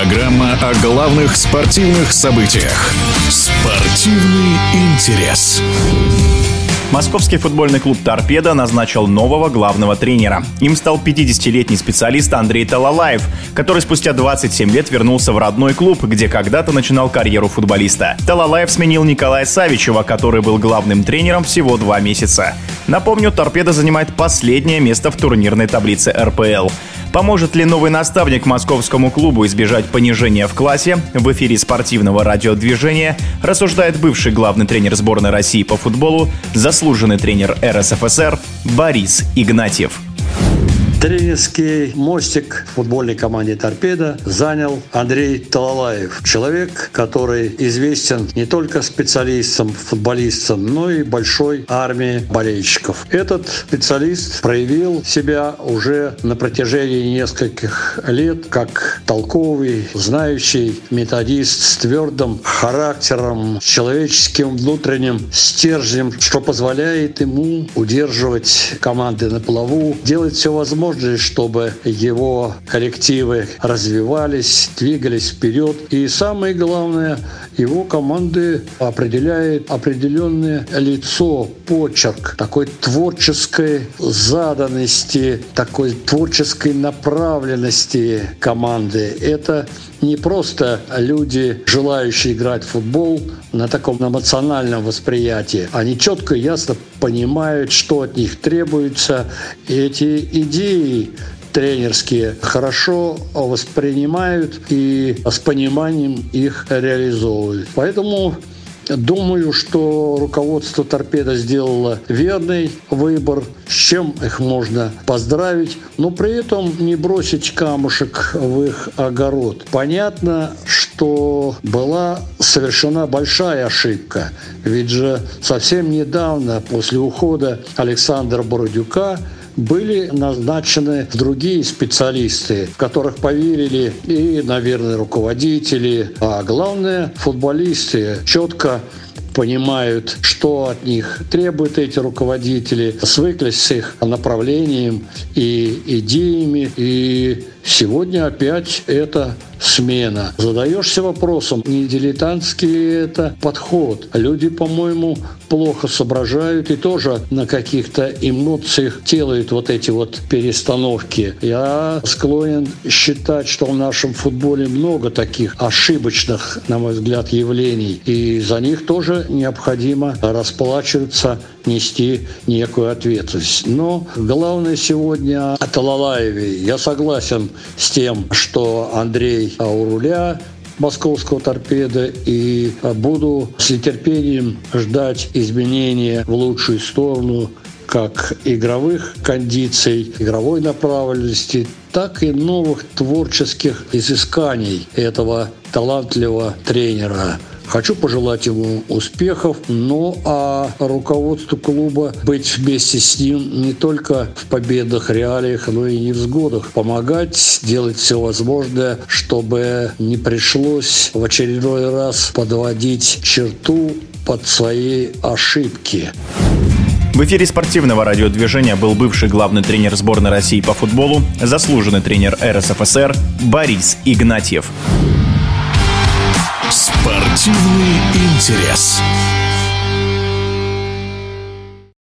Программа о главных спортивных событиях. Спортивный интерес. Московский футбольный клуб «Торпедо» назначил нового главного тренера. Им стал 50-летний специалист Андрей Талалаев, который спустя 27 лет вернулся в родной клуб, где когда-то начинал карьеру футболиста. Талалаев сменил Николая Савичева, который был главным тренером всего 2 месяца. Напомню, «Торпедо» занимает последнее место в турнирной таблице РПЛ. Поможет ли новый наставник московскому клубу избежать понижения в классе? В эфире спортивного радио «Движение» рассуждает бывший главный тренер сборной России по футболу, заслуженный тренер РСФСР Борис Игнатьев. Тренерский мостик в футбольной команде «Торпедо» занял Андрей Талалаев. Человек, который известен не только специалистам, футболистам, но и большой армии болельщиков. Этот специалист проявил себя уже на протяжении нескольких лет как толковый, знающий методист с твердым характером, с человеческим внутренним стержнем, что позволяет ему удерживать команды на плаву, делать все возможное, чтобы его коллективы развивались, двигались вперед. И самое главное, его команды определяет определенное лицо, почерк такой творческой заданности, такой творческой направленности команды. Это не просто люди, желающие играть в футбол на таком эмоциональном восприятии. Они четко и ясно понимают, что от них требуется. Эти идеи тренерские хорошо воспринимают и с пониманием их реализовывают. Поэтому думаю, что руководство «Торпедо» сделало верный выбор, с чем их можно поздравить, но при этом не бросить камушек в их огород. Понятно, что была совершена большая ошибка, ведь же совсем недавно после ухода Александра Бородюка были назначены другие специалисты, в которых поверили и, наверное, руководители, а главное, футболисты четко понимают, что от них требуют эти руководители, свыклись с их направлением и идеями, и сегодня опять это смена. Задаешься вопросом, не дилетантский ли это подход. Люди, по-моему, плохо соображают и тоже на каких-то эмоциях делают эти перестановки. Я склонен считать, что в нашем футболе много таких ошибочных, на мой взгляд, явлений. И за них тоже необходимо расплачиваться, нести некую ответственность. Но главное сегодня о Талалаеве. Я согласен с тем, что Андрей у руля московского «Торпедо», и буду с нетерпением ждать изменения в лучшую сторону как игровых кондиций, игровой направленности, так и новых творческих изысканий этого талантливого тренера. Хочу пожелать ему успехов, а руководству клуба быть вместе с ним не только в победах, реалиях, но и невзгодах. Помогать, делать все возможное, чтобы не пришлось в очередной раз подводить черту под свои ошибки. В эфире спортивного радио «Движение» был бывший главный тренер сборной России по футболу, заслуженный тренер РСФСР Борис Игнатьев. Спортивный интерес.